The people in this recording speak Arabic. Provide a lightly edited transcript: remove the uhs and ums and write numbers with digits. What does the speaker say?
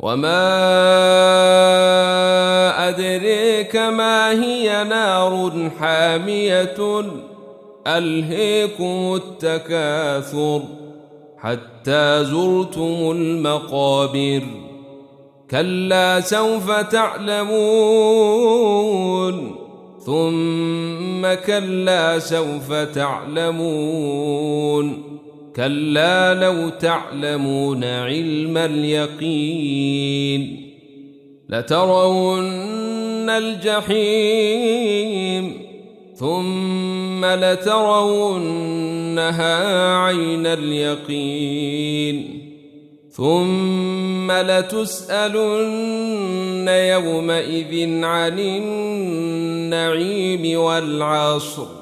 وما أدريك ما هي نار حامية ألهيكم التكاثر حتى زرتم المقابر كلا سوف تعلمون ثم كلا سوف تعلمون كلا لو تعلمون علم اليقين لترون الجحيم ثم لترونها عين اليقين ثم لتسألن يومئذ عن النعيم والعصر